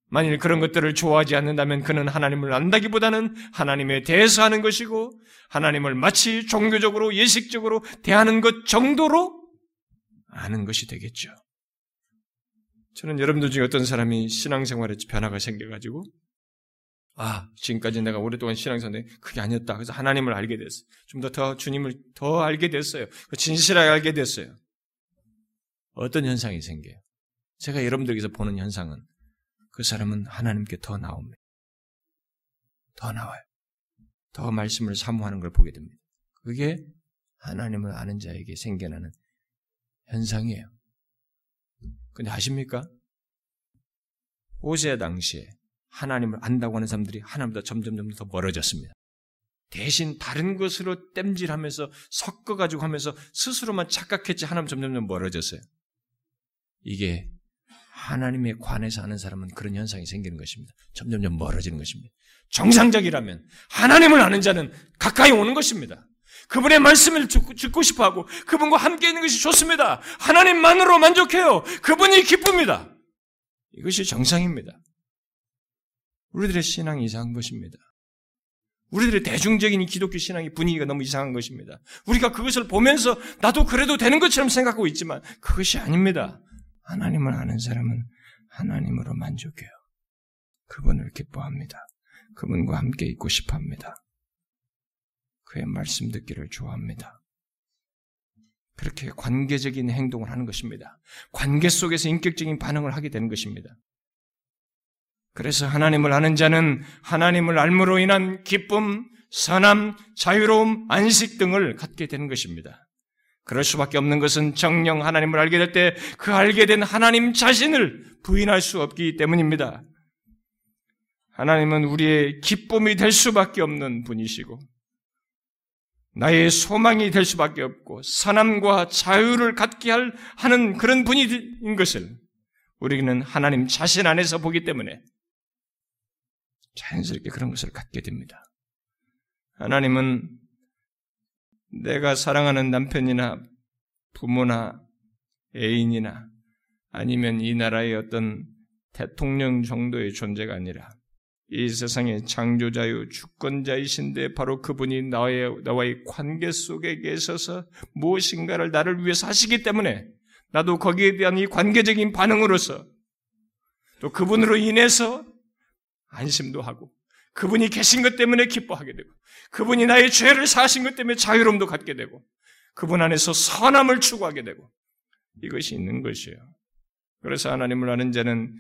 만일 그런 것들을 좋아하지 않는다면 그는 하나님을 안다기보다는 하나님에 대해서 하는 것이고 하나님을 마치 종교적으로 예식적으로 대하는 것 정도로 아는 것이 되겠죠. 저는 여러분들 중에 어떤 사람이 신앙생활에 변화가 생겨가지고 지금까지 내가 오랫동안 신앙생활인데 그게 아니었다. 그래서 하나님을 알게 됐어요. 좀 더 주님을 더 알게 됐어요. 진실하게 알게 됐어요. 어떤 현상이 생겨요? 제가 여러분들께서 보는 현상은 그 사람은 하나님께 더 나옵니다. 더 나와요. 더 말씀을 사모하는 걸 보게 됩니다. 그게 하나님을 아는 자에게 생겨나는 현상이에요. 근데 아십니까? 호세 당시에 하나님을 안다고 하는 사람들이 하나님보다 점점 더 멀어졌습니다. 대신 다른 것으로 땜질하면서 섞어가지고 하면서 스스로만 착각했지 하나님 점점 멀어졌어요. 이게 하나님에 관해서 아는 사람은 그런 현상이 생기는 것입니다. 점점 멀어지는 것입니다. 정상적이라면 하나님을 아는 자는 가까이 오는 것입니다. 그분의 말씀을 듣고 싶어하고 그분과 함께 있는 것이 좋습니다. 하나님만으로 만족해요. 그분이 기쁩니다. 이것이 정상입니다. 우리들의 신앙이 이상한 것입니다. 우리들의 대중적인 기독교 신앙의 분위기가 너무 이상한 것입니다. 우리가 그것을 보면서 나도 그래도 되는 것처럼 생각하고 있지만 그것이 아닙니다. 하나님을 아는 사람은 하나님으로 만족해요. 그분을 기뻐합니다. 그분과 함께 있고 싶어합니다. 그의 말씀 듣기를 좋아합니다. 그렇게 관계적인 행동을 하는 것입니다. 관계 속에서 인격적인 반응을 하게 되는 것입니다. 그래서 하나님을 아는 자는 하나님을 알므로 인한 기쁨, 선함, 자유로움, 안식 등을 갖게 되는 것입니다. 그럴 수밖에 없는 것은 정녕 하나님을 알게 될 때 그 알게 된 하나님 자신을 부인할 수 없기 때문입니다. 하나님은 우리의 기쁨이 될 수밖에 없는 분이시고 나의 소망이 될 수밖에 없고 선함과 자유를 갖게 하는 그런 분인 것을 우리는 하나님 자신 안에서 보기 때문에 자연스럽게 그런 것을 갖게 됩니다. 하나님은 내가 사랑하는 남편이나 부모나 애인이나 아니면 이 나라의 어떤 대통령 정도의 존재가 아니라 이 세상의 창조자요 주권자이신데 바로 그분이 나와의 관계 속에 계셔서 무엇인가를 나를 위해서 하시기 때문에 나도 거기에 대한 이 관계적인 반응으로서 또 그분으로 인해서 안심도 하고 그분이 계신 것 때문에 기뻐하게 되고 그분이 나의 죄를 사하신 것 때문에 자유로움도 갖게 되고 그분 안에서 선함을 추구하게 되고 이것이 있는 것이에요. 그래서 하나님을 아는 자는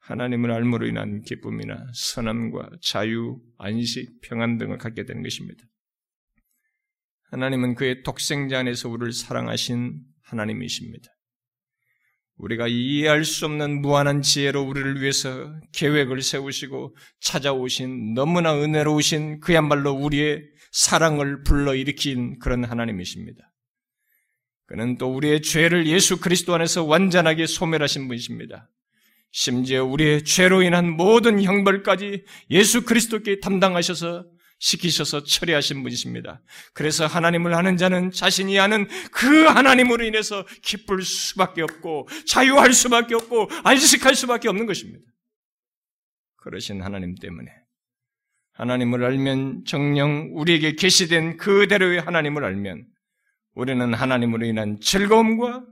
하나님을 알므로 인한 기쁨이나 선함과 자유, 안식, 평안 등을 갖게 되는 것입니다. 하나님은 그의 독생자 안에서 우리를 사랑하신 하나님이십니다. 우리가 이해할 수 없는 무한한 지혜로 우리를 위해서 계획을 세우시고 찾아오신 너무나 은혜로우신 그야말로 우리의 사랑을 불러일으킨 그런 하나님이십니다. 그는 또 우리의 죄를 예수 그리스도 안에서 완전하게 소멸하신 분이십니다. 심지어 우리의 죄로 인한 모든 형벌까지 예수 그리스도께 담당하셔서 시키셔서 처리하신 분이십니다. 그래서 하나님을 아는 자는 자신이 아는 그 하나님으로 인해서 기쁠 수밖에 없고 자유할 수밖에 없고 안식할 수밖에 없는 것입니다. 그러신 하나님 때문에 하나님을 알면 정녕 우리에게 계시된 그대로의 하나님을 알면 우리는 하나님으로 인한 즐거움과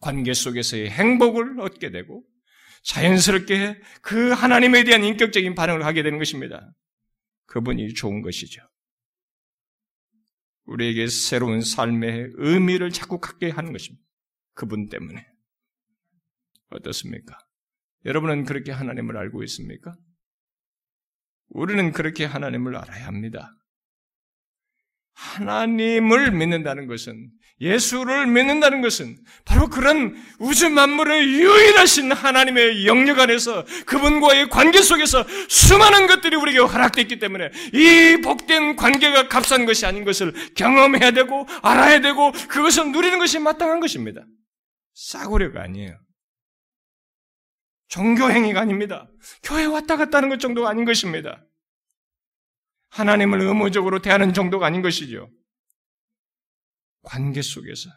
관계 속에서의 행복을 얻게 되고 자연스럽게 그 하나님에 대한 인격적인 반응을 하게 되는 것입니다. 그분이 좋은 것이죠. 우리에게 새로운 삶의 의미를 자꾸 갖게 하는 것입니다. 그분 때문에. 어떻습니까? 여러분은 그렇게 하나님을 알고 있습니까? 우리는 그렇게 하나님을 알아야 합니다. 하나님을 믿는다는 것은 예수를 믿는다는 것은 바로 그런 우주 만물을 유일하신 하나님의 영역 안에서 그분과의 관계 속에서 수많은 것들이 우리에게 허락됐기 때문에 이 복된 관계가 값싼 것이 아닌 것을 경험해야 되고 알아야 되고 그것을 누리는 것이 마땅한 것입니다. 싸구려가 아니에요. 종교행위가 아닙니다. 교회 왔다 갔다 하는 것 정도가 아닌 것입니다. 하나님을 의무적으로 대하는 정도가 아닌 것이죠. 관계 속에서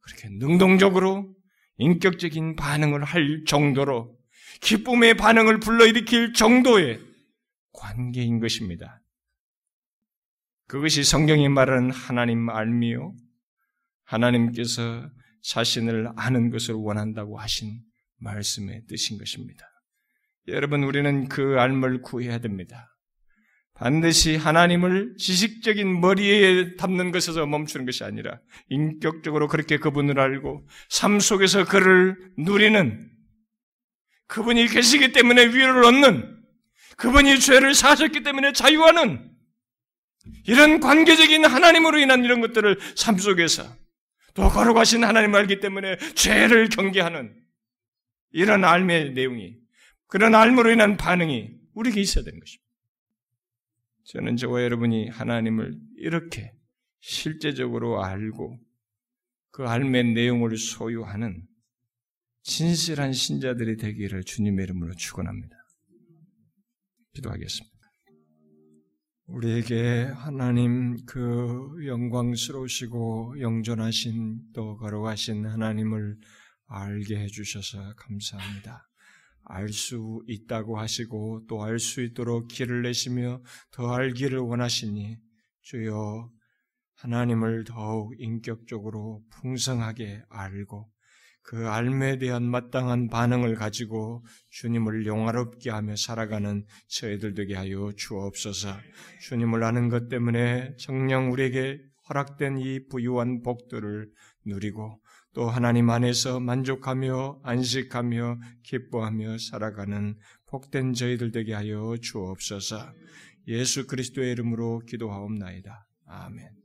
그렇게 능동적으로 인격적인 반응을 할 정도로 기쁨의 반응을 불러일으킬 정도의 관계인 것입니다. 그것이 성경이 말하는 하나님 알미요 하나님께서 자신을 아는 것을 원한다고 하신 말씀의 뜻인 것입니다. 여러분 우리는 그 알을 구해야 됩니다. 반드시 하나님을 지식적인 머리에 담는 것에서 멈추는 것이 아니라 인격적으로 그렇게 그분을 알고 삶 속에서 그를 누리는 그분이 계시기 때문에 위로를 얻는 그분이 죄를 사하셨기 때문에 자유하는 이런 관계적인 하나님으로 인한 이런 것들을 삶 속에서 또 걸어가신 하나님을 알기 때문에 죄를 경계하는 이런 알의 내용이 그런 알므로 인한 반응이 우리에게 있어야 되는 것입니다. 저는 저와 여러분이 하나님을 이렇게 실제적으로 알고 그 알맨 내용을 소유하는 진실한 신자들이 되기를 주님의 이름으로 축원합니다. 기도하겠습니다. 우리에게 하나님 그 영광스러우시고 영존하신 또 거룩하신 하나님을 알게 해주셔서 감사합니다. 알 수 있다고 하시고 또 알 수 있도록 길을 내시며 더 알기를 원하시니 주여 하나님을 더욱 인격적으로 풍성하게 알고 그 알매에 대한 마땅한 반응을 가지고 주님을 영화롭게 하며 살아가는 저희들 되게 하여 주옵소서. 주님을 아는 것 때문에 정녕 우리에게 허락된 이 부유한 복들을 누리고 또 하나님 안에서 만족하며 안식하며 기뻐하며 살아가는 복된 저희들 되게 하여 주옵소서. 예수 그리스도의 이름으로 기도하옵나이다. 아멘.